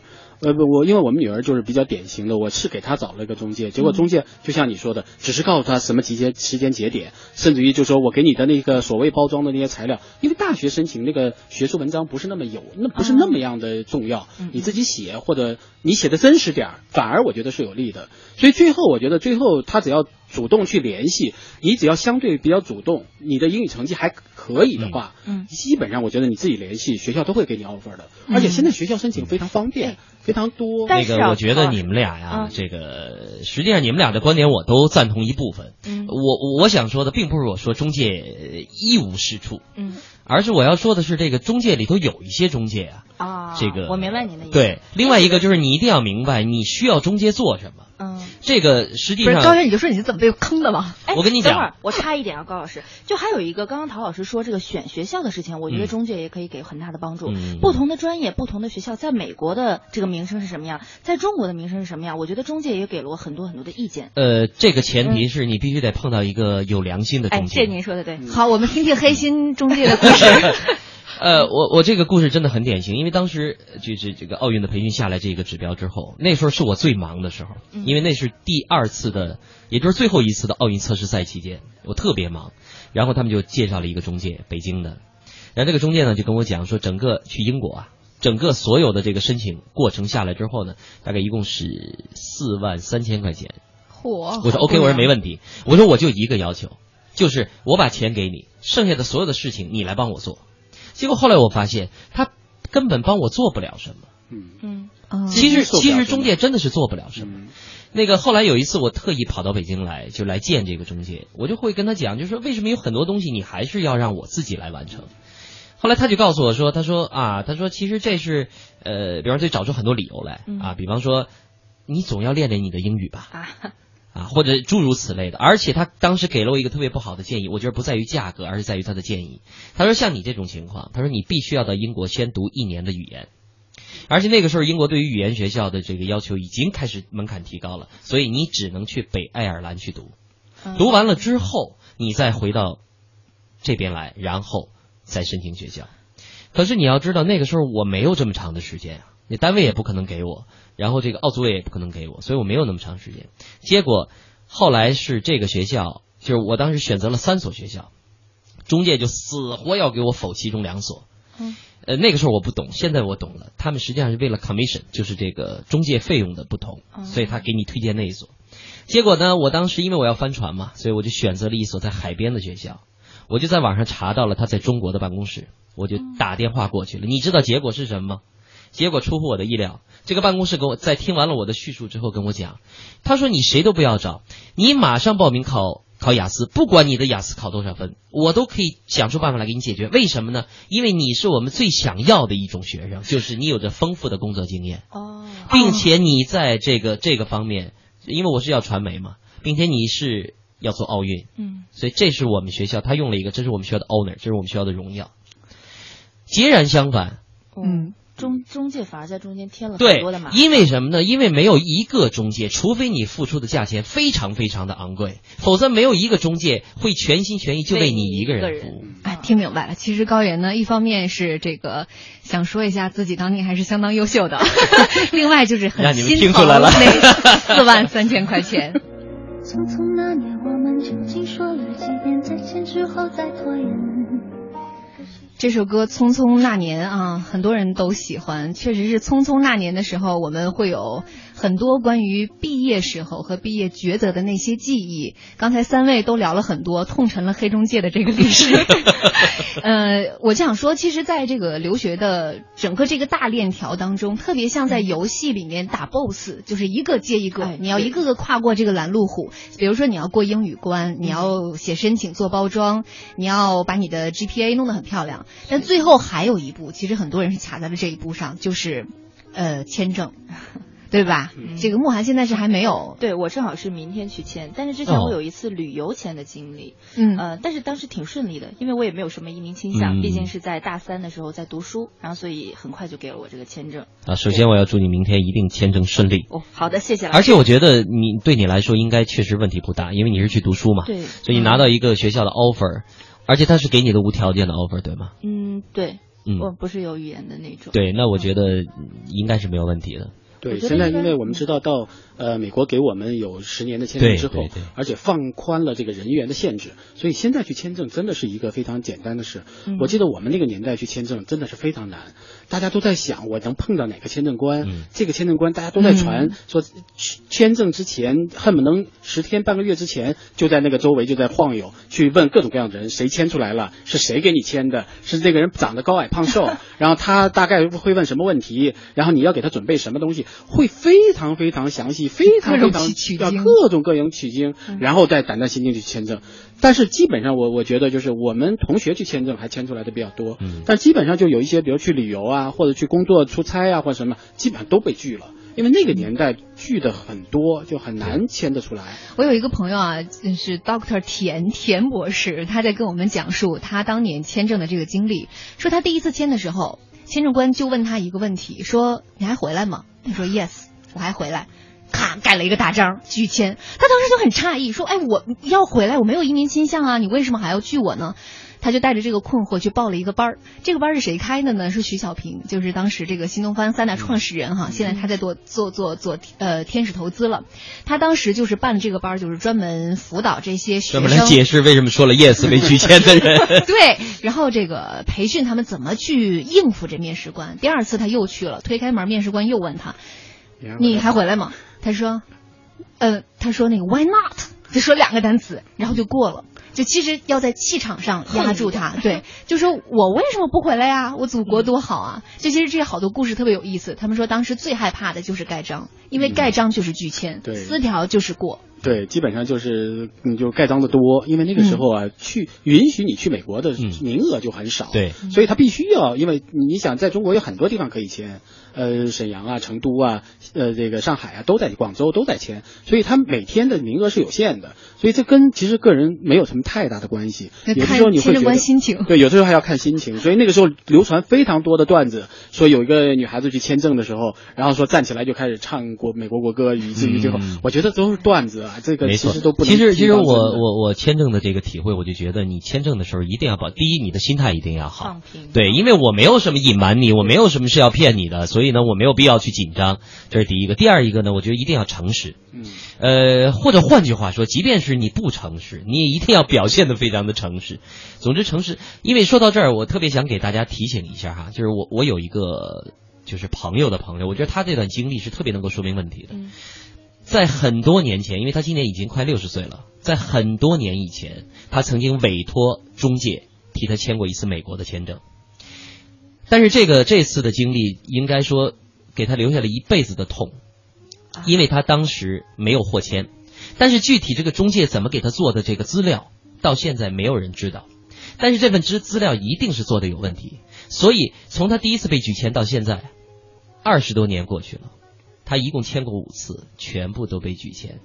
呃不，我因为我们女儿就是比较典型的，我是给她找了一个中介，结果中介就像你说的，只是告诉她什么时间节点，甚至于就说我给你的那个所谓包装的那些材料，因为大学申请那个学术文章不是那么有，那不是那么样的重要，你自己写或者你写的真实点，反而我觉得是有利的。所以最后我觉得最后她只要主动去联系你，只要相对比较主动，你的英语成绩还可以的话，嗯，基本上我觉得你自己联系学校都会给你 offer 的，嗯、而且现在学校申请非常方便，嗯、非常多。那个我觉得你们俩呀、啊，啊、这个实际上你们俩的观点我都赞同一部分。嗯，我我想说的并不是我说中介一无是处，嗯，而是我要说的是这个中介里头有一些中介啊。啊，这个我明白您的意思。对，另外一个就是你一定要明白你需要中介做什么。嗯，这个实际上不是，高先生，你就说你是怎么被坑的吧？哎，我跟你讲，等会儿我插一点啊，高老师，就还有一个，刚刚陶老师说这个选学校的事情，我觉得中介也可以给很大的帮助。嗯、不同的专业、不同的学校，在美国的这个名声是什么样，在中国的名声是什么样？我觉得中介也给了我很多很多的意见。呃，这个前提是你必须得碰到一个有良心的中介。哎，这您说的对。嗯、好，我们听听黑心中介的故事。呃，我我这个故事真的很典型，因为当时就这这个奥运的培训下来这个指标之后，那时候是我最忙的时候，因为那是第二次的，也就是最后一次的奥运测试赛期间，我特别忙。然后他们就介绍了一个中介，北京的，然后这个中介呢就跟我讲说，整个去英国啊，整个所有的这个申请过程下来之后呢，大概一共是四万三千块钱。嚯！我说 OK， 我说没问题，我说我就一个要求，就是我把钱给你，剩下的所有的事情你来帮我做。结果后来我发现，他根本帮我做不了什么。嗯嗯，其实其实中介真的是做不了什么。那个后来有一次，我特意跑到北京来，就来见这个中介，我就会跟他讲，就是说为什么有很多东西你还是要让我自己来完成。后来他就告诉我说，他说啊，他说其实这是呃，比方说找出很多理由来啊，比方说你总要练练你的英语吧。啊。啊，或者诸如此类的，而且他当时给了我一个特别不好的建议，我觉得不在于价格，而是在于他的建议。他说像你这种情况，他说你必须要到英国先读一年的语言，而且那个时候英国对于语言学校的这个要求已经开始门槛提高了，所以你只能去北爱尔兰去读，读完了之后你再回到这边来，然后再申请学校。可是你要知道那个时候我没有这么长的时间啊，那单位也不可能给我，然后这个奥组委也不可能给我，所以我没有那么长时间。结果后来是这个学校，就是我当时选择了三所学校，中介就死活要给我否其中两所。嗯，呃，那个时候我不懂，现在我懂了，他们实际上是为了 commission， 就是这个中介费用的不同，所以他给你推荐那一所。结果呢，我当时因为我要翻船嘛，所以我就选择了一所在海边的学校，我就在网上查到了他在中国的办公室，我就打电话过去了。你知道结果是什么吗？结果出乎我的意料，这个办公室跟我在听完了我的叙述之后跟我讲，他说你谁都不要找，你马上报名考考雅思，不管你的雅思考多少分，我都可以想出办法来给你解决。为什么呢？因为你是我们最想要的一种学生，就是你有着丰富的工作经验，并且你在这个这个方面，因为我是要传媒嘛，并且你是要做奥运，嗯，所以这是我们学校，他用了一个这是我们学校的 honor， 这是我们学校的荣耀，截然相反。嗯。中中介反而在中间添了很多的麻烦。对，因为什么呢？因为没有一个中介，除非你付出的价钱非常非常的昂贵，否则没有一个中介会全心全意就为你一个人服务。哎，听明白了。其实高原呢，一方面是这个想说一下自己当年还是相当优秀的，另外就是很心疼那四万三千块钱。匆匆那年，我们究竟说了几遍再见之后再拖延？这首歌《匆匆那年》啊，很多人都喜欢。确实是匆匆那年的时候，我们会有很多关于毕业时候和毕业抉择的那些记忆。刚才三位都聊了很多，痛陈了黑中介的这个历史。呃，我就想说，其实在这个留学的整个这个大链条当中，特别像在游戏里面打 boss， 就是一个接一个，哎、你要一个个跨过这个拦路虎。比如说，你要过英语关，你要写申请做包装，你要把你的 G P A 弄得很漂亮。但最后还有一步，其实很多人是卡在了这一步上，就是，呃，签证，对吧？嗯、这个慕寒现在是还没有。对，我正好是明天去签，但是之前我有一次旅游签的经历，嗯、哦，呃，但是当时挺顺利的，因为我也没有什么移民倾向，嗯、毕竟是在大三的时候在读书，然后所以很快就给了我这个签证。啊，首先我要祝你明天一定签证顺利。哦，好的，谢谢了。而且我觉得你对你来说应该确实问题不大，因为你是去读书嘛，对，所以你拿到一个学校的 offer。而且他是给你的无条件的 offer， 对吗？嗯，对，嗯，我不是有语言的那种。对，那我觉得应该是没有问题的。对，现在因为我们知道到呃美国给我们有十年的签证之后，而且放宽了这个人员的限制，所以现在去签证真的是一个非常简单的事。嗯、我记得我们那个年代去签证真的是非常难，大家都在想我能碰到哪个签证官，嗯、这个签证官大家都在传、嗯、说签证之前恨不能十天半个月之前就在那个周围就在晃悠，去问各种各样的人谁签出来了，是谁给你签的，是这个人长得高矮胖瘦，然后他大概会问什么问题，然后你要给他准备什么东西，会非常非常详细，非常非常要各种各样取经，然后再胆战心惊去签证。但是基本上我我觉得就是我们同学去签证还签出来的比较多，但基本上就有一些比如去旅游啊或者去工作出差啊或者什么，基本上都被拒了。因为那个年代拒的很多，就很难签得出来。我有一个朋友啊，是 Doctor 田田博士，他在跟我们讲述他当年签证的这个经历，说他第一次签的时候，签证官就问他一个问题，说你还回来吗？他说 Yes， 我还回来。咔，盖了一个大章拒签。他当时就很诧异，说哎，我要回来，我没有移民倾向啊，你为什么还要拒我呢？他就带着这个困惑去报了一个班儿，这个班是谁开的呢？是徐小平，就是当时这个新东方三大创始人哈，现在他在做做做做呃天使投资了。他当时就是办这个班，就是专门辅导这些学生，专门来解释为什么说了 yes 被拒签的人。对，然后这个培训他们怎么去应付这面试官。第二次他又去了，推开门，面试官又问他，你还回来吗？他说，呃，他说那个 why not， 就说两个单词，然后就过了。就其实要在气场上压住他，对，就说我为什么不回来呀、啊？我祖国多好啊！就其实这好多故事特别有意思。他们说当时最害怕的就是盖章，因为盖章就是拒签，嗯、私条就是过。对，基本上就是你就盖章的多，因为那个时候啊，嗯、去允许你去美国的名额就很少，对、嗯，所以他必须要，因为你想在中国有很多地方可以签，呃，沈阳啊、成都啊、呃，这个上海啊都在，广州都在签，所以他每天的名额是有限的，所以这跟其实个人没有什么太大的关系。有时候你会觉得心情，对，有时候还要看心情，所以那个时候流传非常多的段子，说有一个女孩子去签证的时候，然后说站起来就开始唱国美国国歌，以至于最后，嗯、我觉得都是段子。这个其实都不能，其实其实我我我签证的这个体会，我就觉得你签证的时候一定要把第一你的心态一定要好，对，因为我没有什么隐瞒你，我没有什么是要骗你的，所以呢我没有必要去紧张，这是第一个。第二一个呢，我觉得一定要诚实，嗯，呃，或者换句话说，即便是你不诚实，你也一定要表现得非常的诚实。总之诚实，因为说到这儿，我特别想给大家提醒一下哈，就是我我有一个就是朋友的朋友，我觉得他这段经历是特别能够说明问题的。嗯，在很多年前，因为他今年已经快六十岁了，在很多年以前，他曾经委托中介替他签过一次美国的签证。但是这个这次的经历应该说给他留下了一辈子的痛，因为他当时没有获签，但是具体这个中介怎么给他做的这个资料，到现在没有人知道。但是这份资资料一定是做的有问题，所以从他第一次被拒签到现在，二十多年过去了。他一共签过五次，全部都被拒签。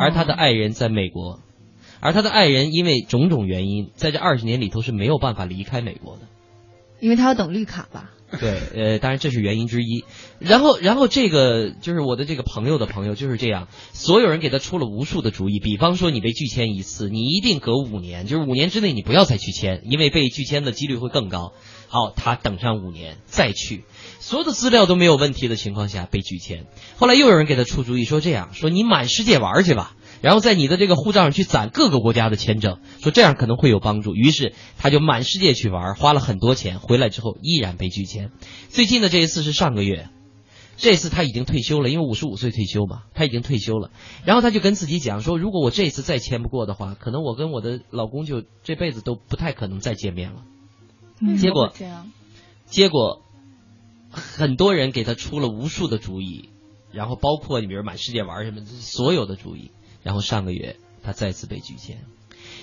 而他的爱人在美国，而他的爱人因为种种原因，在这二十年里头是没有办法离开美国的，因为他要等绿卡吧。对，呃，当然这是原因之一。然后，然后这个就是我的这个朋友的朋友就是这样，所有人给他出了无数的主意，比方说你被拒签一次，你一定隔五年，就是五年之内你不要再去签，因为被拒签的几率会更高。好，他等上五年再去。所有的资料都没有问题的情况下被拒签，后来又有人给他出主意，说这样，说你满世界玩去吧，然后在你的这个护照上去攒各个国家的签证，说这样可能会有帮助。于是他就满世界去玩，花了很多钱，回来之后依然被拒签。最近的这一次是上个月，这次他已经退休了，因为五十五岁退休嘛，他已经退休了。然后他就跟自己讲说，如果我这次再签不过的话，可能我跟我的老公就这辈子都不太可能再见面了。嗯、结果这样，结果很多人给他出了无数的主意，然后包括你比如满世界玩什么所有的主意，然后上个月他再次被拒签。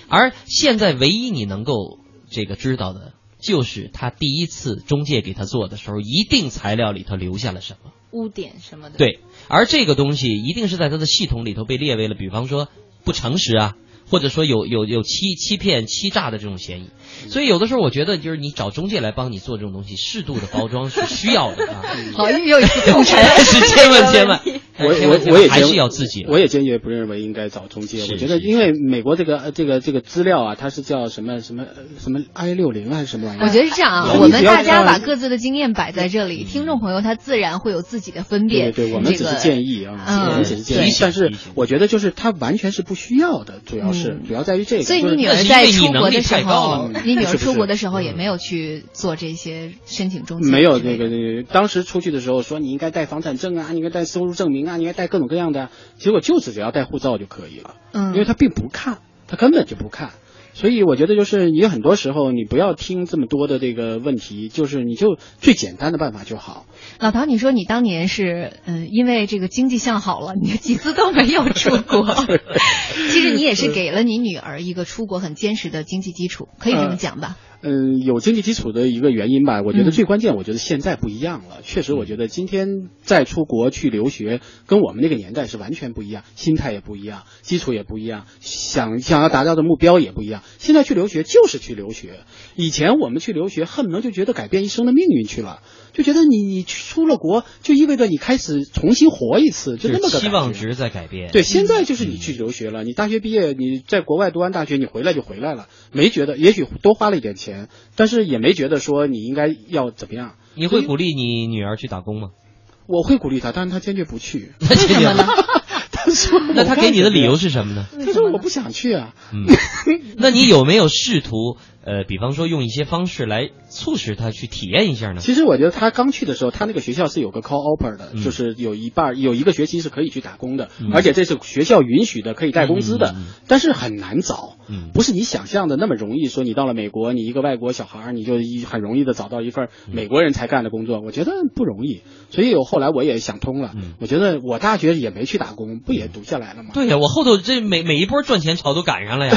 而现在唯一你能够这个知道的，就是他第一次中介给他做的时候，一定材料里头留下了什么污点什么的。对，而这个东西一定是在他的系统里头被列为了，比方说不诚实啊，或者说有有有欺欺骗欺诈的这种嫌疑。所以有的时候我觉得就是你找中介来帮你做这种东西，适度的包装是需要的啊。好，又有一次共产党是千万千万。我我我也还是要自己，我也坚决不认为应该找中介。我觉得因为美国这个这个这个资料啊，它是叫什么什么什么 I 六十 还是什么玩意儿？我觉得是这样啊，我们大家把各自的经验摆在这里，听众朋友他自然会有自己的分辨。对，我们只是建议啊，我们只是建议，但是我觉得就是它完全是不需要的，主要是主要在于这个。所以你女儿在出国的时候，你女儿出国的时候也没有去做这些申请中介。没有那个那个，当时出去的时候说你应该带房产证啊，你应该带收入证明。那你应该带各种各样的，结果就是只要带护照就可以了，嗯，因为他并不看，他根本就不看。所以我觉得就是你很多时候你不要听这么多的这个问题，就是你就最简单的办法就好。老陶，你说你当年是嗯、呃，因为这个经济向好了，你几次都没有出国其实你也是给了你女儿一个出国很坚实的经济基础，可以这么讲吧、呃嗯，有经济基础的一个原因吧，我觉得最关键，我觉得现在不一样了。嗯、确实，我觉得今天再出国去留学，跟我们那个年代是完全不一样，心态也不一样，基础也不一样，想想要达到的目标也不一样。现在去留学就是去留学，以前我们去留学恨不得就觉得改变一生的命运去了，就觉得你你出了国就意味着你开始重新活一次，就那么个期望值在改变。对，现在就是你去留学了，你大学毕业，你在国外读完大学，你回来就回来了，没觉得，也许多花了一点钱。但是也没觉得说你应该要怎么样。你会鼓励你女儿去打工吗？我会鼓励她，但是她坚决不去。为什么呢？那她给你的理由是什么呢？她说我不想去啊。嗯，那你有没有试图呃，比方说用一些方式来促使她去体验一下呢？其实我觉得她刚去的时候，她那个学校是有个 co-op 的、嗯，就是有一半有一个学期是可以去打工的，嗯、而且这是学校允许的，可以带工资的，嗯、但是很难找。嗯，不是你想象的那么容易。说你到了美国，你一个外国小孩，你就很容易的找到一份美国人才干的工作，我觉得不容易。所以我后来我也想通了，嗯、我觉得我大学也没去打工，不也读下来了吗？对呀、啊，我后头这每每一波赚钱潮都赶上了呀。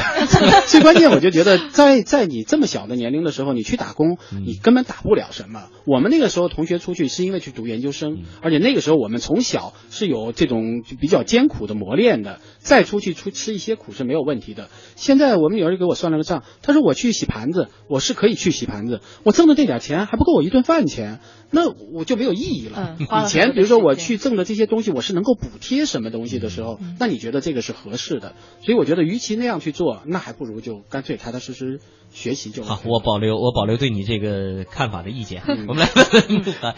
最关键，我就觉得在在你这么小的年龄的时候，你去打工，你根本打不了什么。我们那个时候同学出去是因为去读研究生，而且那个时候我们从小是有这种比较艰苦的磨练的，再出去出吃一些苦是没有问题的。现在我们女儿就给我算了个账，她说我去洗盘子，我是可以去洗盘子，我挣的这点钱还不够我一顿饭钱，那我就没有意义了。以前比如说我去挣的这些东西，我是能够补贴什么东西的时候，那你觉得这个是合适的？所以我觉得与其那样去做，那还不如就干脆踏踏实实学习就好。我保留我保留对你这个看法的意见。我们来问问啊，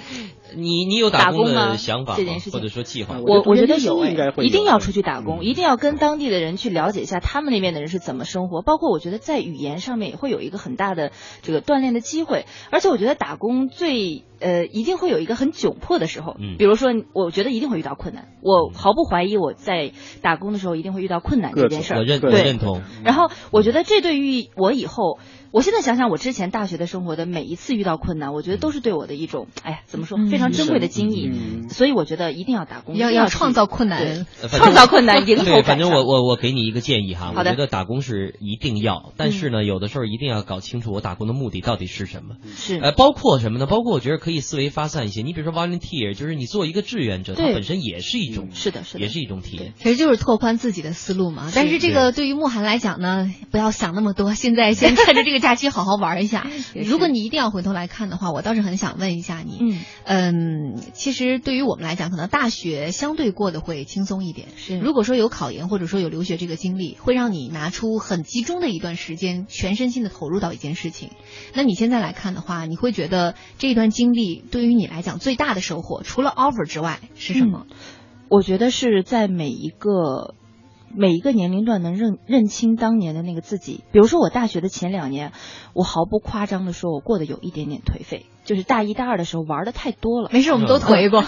你你有打工的想法吗？或者说计划？我我觉得有，一定要出去打工，一定要跟当地的人去了解一下他们那边的人是怎么生活，包括我觉得在语言上面也会有一个很大的这个锻炼的机会。而且我觉得打工最呃一定会有一个很窘迫的时候，比如说我觉得一定会遇到困难，我毫不怀疑我在打工的时候一定会遇到困难这件事儿，我认我认同。然后我觉得这对于我以后，我现在想想我之前大学的生活的每一次遇到困难，我觉得都是对我的一种，哎呀，怎么说，非常珍贵的经历、嗯嗯、所以我觉得一定要打工，要要创造困难，创造困难迎头赶上。反正我我我给你一个建议哈，我觉得打工是一定要，但是呢、嗯、有的时候一定要搞清楚我打工的目的到底是什么。是呃，包括什么呢？包括我觉得可以思维发散一些，你比如说 volunteer， 就是你做一个志愿者，它本身也是一种、嗯、是的是的，也是一种体验，其实就是拓宽自己的思路嘛。是，但是这个对于慕寒来讲呢，不要想那么多，现在先趁着这个假期好好玩一下。如果你一定要回头来看的话，我倒是很想问一下你，嗯，嗯，其实对于我们来讲，可能大学相对过得会轻松一点。是，如果说有考研或者说有留学这个经历，会让你拿出很集中的一段时间，全身心的投入到一件事情。那你现在来看的话，你会觉得这一段经历对于你来讲最大的收获，除了 offer 之外是什么？嗯，我觉得是在每一个。每一个年龄段能认认清当年的那个自己。比如说我大学的前两年，我毫不夸张的说，我过得有一点点颓废，就是大一大二的时候玩的太多了。没事，我们都颓过、嗯、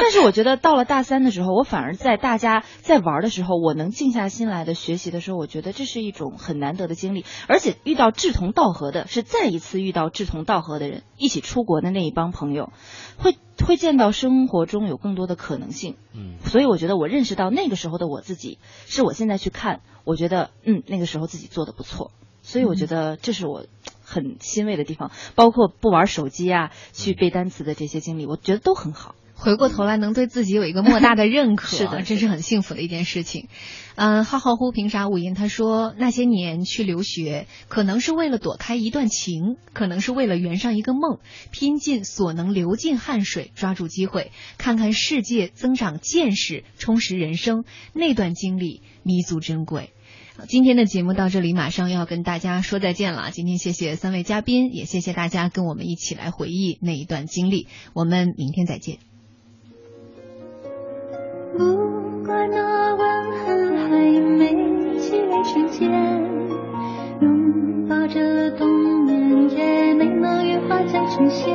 但是我觉得到了大三的时候，我反而在大家在玩的时候，我能静下心来的学习的时候，我觉得这是一种很难得的经历。而且遇到志同道合的，是再一次遇到志同道合的人，一起出国的那一帮朋友，会会见到生活中有更多的可能性。嗯，所以我觉得我认识到那个时候的我自己，是我现在去看，我觉得嗯那个时候自己做的不错，所以我觉得这是我很欣慰的地方。包括不玩手机啊，去背单词的这些经历，我觉得都很好。回过头来能对自己有一个莫大的认可，是的，这是很幸福的一件事情。嗯，浩浩乎平沙无垠，他说那些年去留学，可能是为了躲开一段情，可能是为了圆上一个梦，拼尽所能，流尽汗水，抓住机会，看看世界，增长见识，充实人生，那段经历弥足珍贵。今天的节目到这里马上要跟大家说再见了。今天谢谢三位嘉宾，也谢谢大家跟我们一起来回忆那一段经历，我们明天再见。如果那晚恨还没去之前，拥抱着冬眠也没能羽化再成仙，